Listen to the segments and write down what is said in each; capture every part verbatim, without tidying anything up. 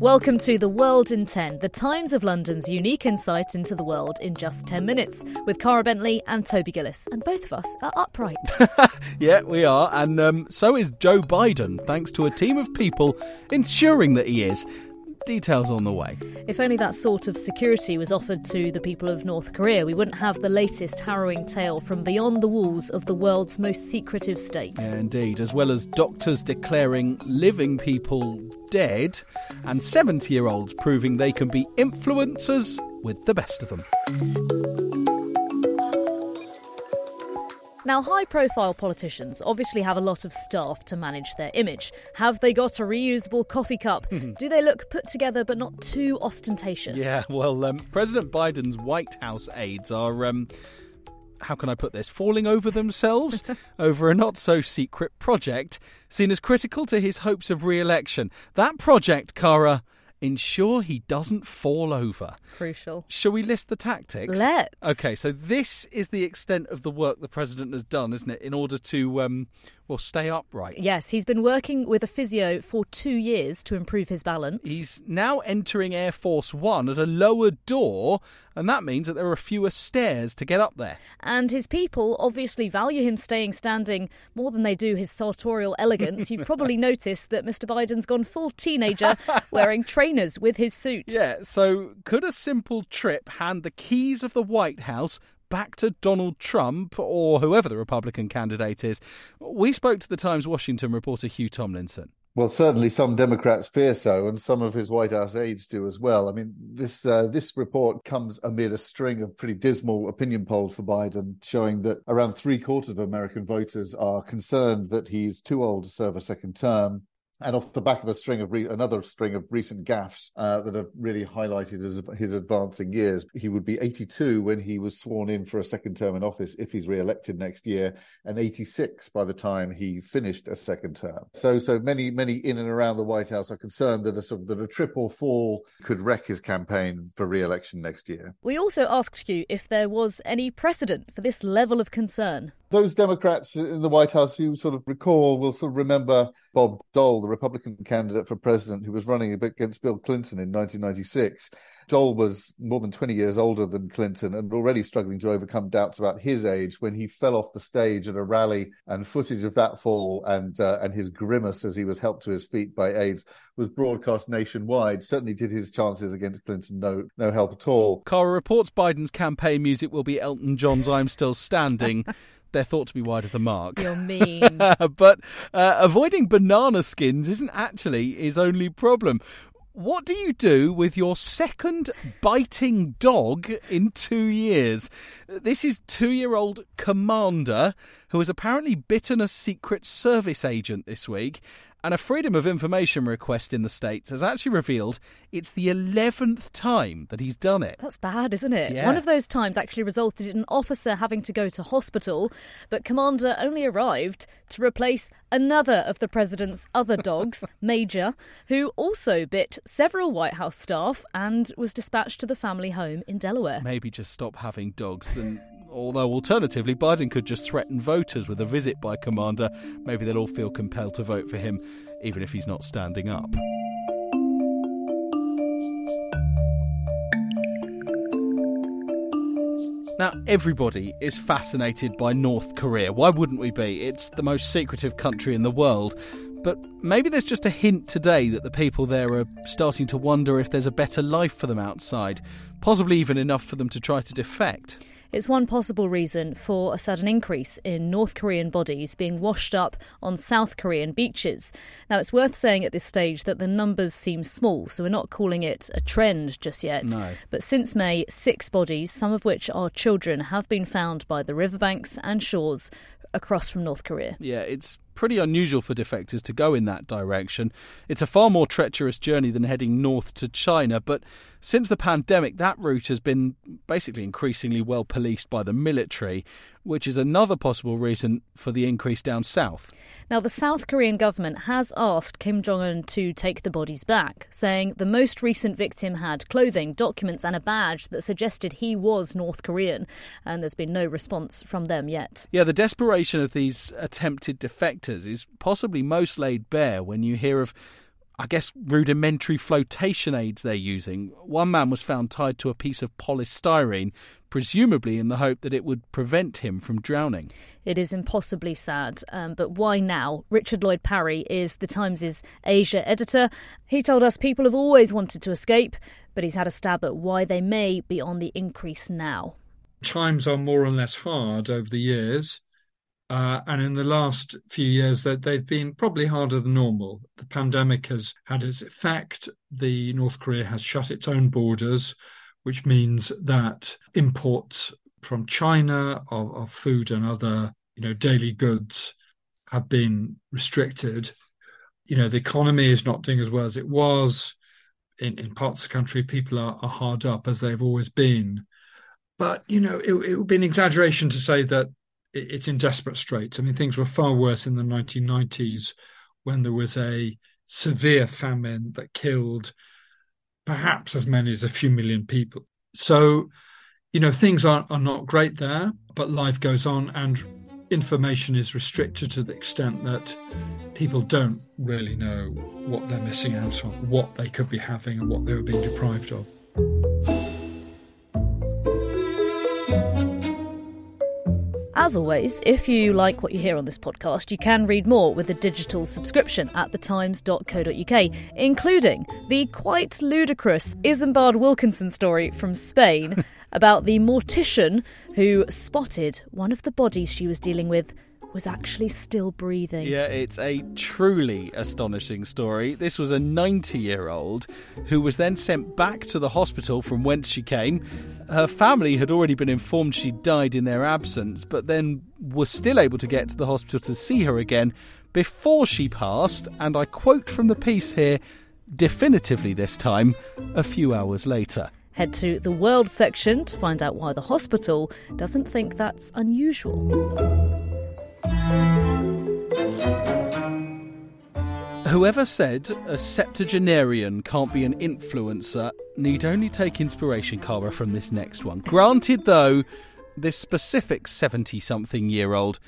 Welcome to The World in ten, the Times of London's unique insight into the world in just ten minutes, with Cara Bentley and Toby Gillis, and both of us are upright. Yeah, we are, and um, so is Joe Biden, thanks to a team of people ensuring that he is. Details on the way. If only that sort of security was offered to the people of North Korea, we wouldn't have the latest harrowing tale from beyond the walls of the world's most secretive state. Yeah, indeed, as well as doctors declaring living people dead and seventy-year-olds proving they can be influencers with the best of them. Now, high-profile politicians obviously have a lot of staff to manage their image. Have they got a reusable coffee cup? Do they look put together but not too ostentatious? Yeah, well, um, President Biden's White House aides are, um, how can I put this, falling over themselves over a not-so-secret project seen as critical to his hopes of re-election. That project, Cara... ensure he doesn't fall over. Crucial. Shall we list the tactics? Let's. Okay, so this is the extent of the work the president has done, isn't it, in order to, um, well, stay upright. Yes, he's been working with a physio for two years to improve his balance. He's now entering Air Force One at a lower door, and that means that there are fewer stairs to get up there. And his people obviously value him staying standing more than they do his sartorial elegance. You've probably noticed that Mister Biden's gone full teenager, wearing trainers with his suit. Yeah, so could a simple trip hand the keys of the White House back to Donald Trump or whoever the Republican candidate is? We spoke to The Times Washington reporter Hugh Tomlinson. Well, certainly some Democrats fear so, and some of his White House aides do as well. I mean, this uh, this report comes amid a string of pretty dismal opinion polls for Biden, showing that around three quarters of American voters are concerned that he's too old to serve a second term. And off the back of a string of re- another string of recent gaffes uh, that have really highlighted his, his advancing years, he would be eighty-two when he was sworn in for a second term in office if he's re-elected next year, and eighty-six by the time he finished a second term. So, so many, many in and around the White House are concerned that a sort of, that a trip or fall could wreck his campaign for re-election next year. We also asked you if there was any precedent for this level of concern. Those Democrats in the White House who sort of recall will sort of remember Bob Dole, the Republican candidate for president who was running against Bill Clinton in nineteen ninety-six. Dole was more than twenty years older than Clinton and already struggling to overcome doubts about his age when he fell off the stage at a rally, and footage of that fall and uh, and his grimace as he was helped to his feet by aides was broadcast nationwide. Certainly did his chances against Clinton no no help at all. Cara reports Biden's campaign music will be Elton John's I'm Still Standing. They're thought to be wide of the mark. You're mean. But uh, avoiding banana skins isn't actually his only problem. What do you do with your second biting dog in two years? This is two-year-old Commander, who has apparently bitten a Secret Service agent this week. And a Freedom of Information request in the States has actually revealed it's the eleventh time that he's done it. That's bad, isn't it? Yeah. One of those times actually resulted in an officer having to go to hospital, but Commander only arrived to replace another of the president's other dogs, Major, who also bit several White House staff and was dispatched to the family home in Delaware. Maybe just stop having dogs and... Although, alternatively, Biden could just threaten voters with a visit by Commander. Maybe they'll all feel compelled to vote for him, even if he's not standing up. Now, everybody is fascinated by North Korea. Why wouldn't we be? It's the most secretive country in the world. But maybe there's just a hint today that the people there are starting to wonder if there's a better life for them outside, possibly even enough for them to try to defect. It's one possible reason for a sudden increase in North Korean bodies being washed up on South Korean beaches. Now, it's worth saying at this stage that the numbers seem small, so we're not calling it a trend just yet. No. But since May, six bodies, some of which are children, have been found by the riverbanks and shores across from North Korea. Yeah, it's pretty unusual for defectors to go in that direction. It's a far more treacherous journey than heading north to China, but since the pandemic, that route has been basically increasingly well policed by the military, which is another possible reason for the increase down south. Now, the South Korean government has asked Kim Jong-un to take the bodies back, saying the most recent victim had clothing, documents and a badge that suggested he was North Korean, and there's been no response from them yet. Yeah, the desperation of these attempted defectors is possibly most laid bare when you hear of, I guess, rudimentary flotation aids they're using. One man was found tied to a piece of polystyrene, presumably in the hope that it would prevent him from drowning. It is impossibly sad, um, but why now? Richard Lloyd Parry is The Times' Asia editor. He told us people have always wanted to escape, but he's had a stab at why they may be on the increase now. Times are more and less hard over the years. Uh, and in the last few years, that they've been probably harder than normal. The pandemic has had its effect. The North Korea has shut its own borders, which means that imports from China of, of food and other, you know, daily goods have been restricted. You know, the economy is not doing as well as it was. In, in parts of the country, people are, are hard up as they've always been. But, you know, it, it would be an exaggeration to say that it's in desperate straits. I mean, things were far worse in the nineteen nineties when there was a severe famine that killed perhaps as many as a few million people. So, you know, things are, are not great there, but life goes on and information is restricted to the extent that people don't really know what they're missing out on, what they could be having and what they were being deprived of. As always, if you like what you hear on this podcast, you can read more with a digital subscription at the times dot co dot u k, including the quite ludicrous Isambard Wilkinson story from Spain about the mortician who spotted one of the bodies she was dealing with was actually still breathing. Yeah, it's a truly astonishing story. This was a ninety-year-old who was then sent back to the hospital from whence she came. Her family had already been informed she died in their absence, but then were still able to get to the hospital to see her again before she passed, and I quote from the piece here, definitively this time, a few hours later. Head to the World section to find out why the hospital doesn't think that's unusual. Whoever said a septuagenarian can't be an influencer need only take inspiration, Cara, from this next one. Granted, though, this specific seventy-something-year-old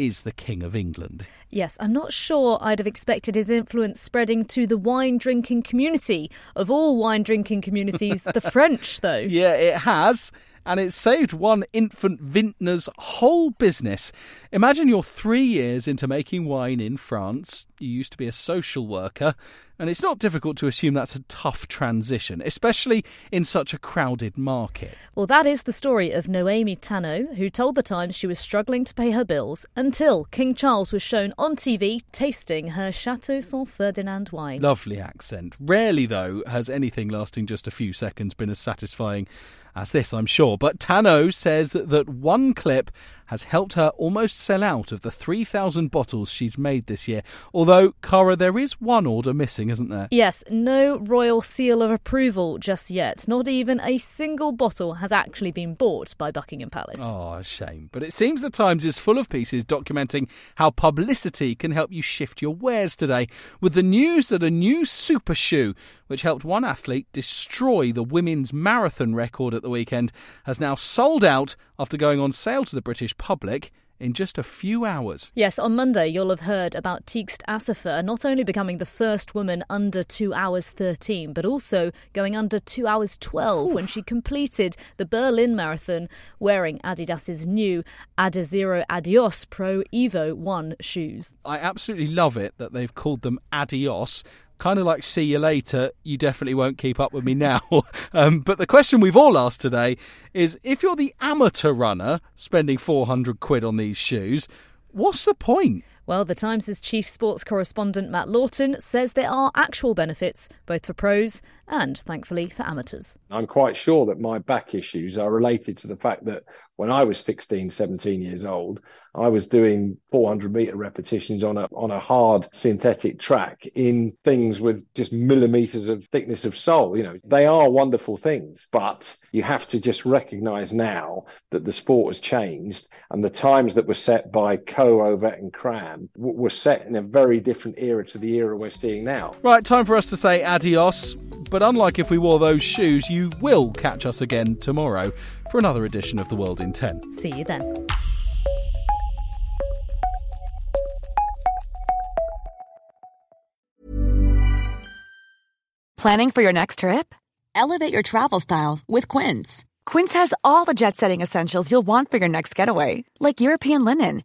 is the King of England. Yes, I'm not sure I'd have expected his influence spreading to the wine-drinking community. Of all wine-drinking communities, the French, though. Yeah, it has. And it saved one infant vintner's whole business. Imagine you're three years into making wine in France. You used to be a social worker. And it's not difficult to assume that's a tough transition, especially in such a crowded market. Well, that is the story of Noémie Tano, who told The Times she was struggling to pay her bills until King Charles was shown on T V tasting her Chateau Saint-Ferdinand wine. Lovely accent. Rarely, though, has anything lasting just a few seconds been as satisfying as this, I'm sure. But Tano says that one clip has helped her almost sell out of the three thousand bottles she's made this year. Although, Cara, there is one order missing, isn't there? Yes, no royal seal of approval just yet. Not even a single bottle has actually been bought by Buckingham Palace. Oh, a shame. But it seems The Times is full of pieces documenting how publicity can help you shift your wares today, with the news that a new super shoe, which helped one athlete destroy the women's marathon record at the weekend, has now sold out after going on sale to the British public in just a few hours. Yes, on Monday you'll have heard about Tigst Assefa not only becoming the first woman under two hours thirteen, but also going under two hours twelve. Oof. When she completed the Berlin Marathon wearing Adidas's new Adizero Adios Pro Evo one shoes. I absolutely love it that they've called them Adios. Kind of like, see you later, you definitely won't keep up with me now. um, but the question we've all asked today is, if you're the amateur runner spending four hundred quid on these shoes, what's the point? Well, The Times' chief sports correspondent Matt Lawton says there are actual benefits, both for pros and, thankfully, for amateurs. I'm quite sure that my back issues are related to the fact that when I was sixteen, seventeen years old, I was doing four hundred metre repetitions on a on a hard synthetic track in things with just millimetres of thickness of sole. You know, they are wonderful things, but you have to just recognise now that the sport has changed, and the times that were set by Coe, Ovett and Cram were set in a very different era to the era we're seeing now. Right, time for us to say adios, but unlike if we wore those shoes, you will catch us again tomorrow for another edition of The World in ten. See you then. Planning for your next trip? Elevate your travel style with Quince. Quince has all the jet-setting essentials you'll want for your next getaway, like European linen,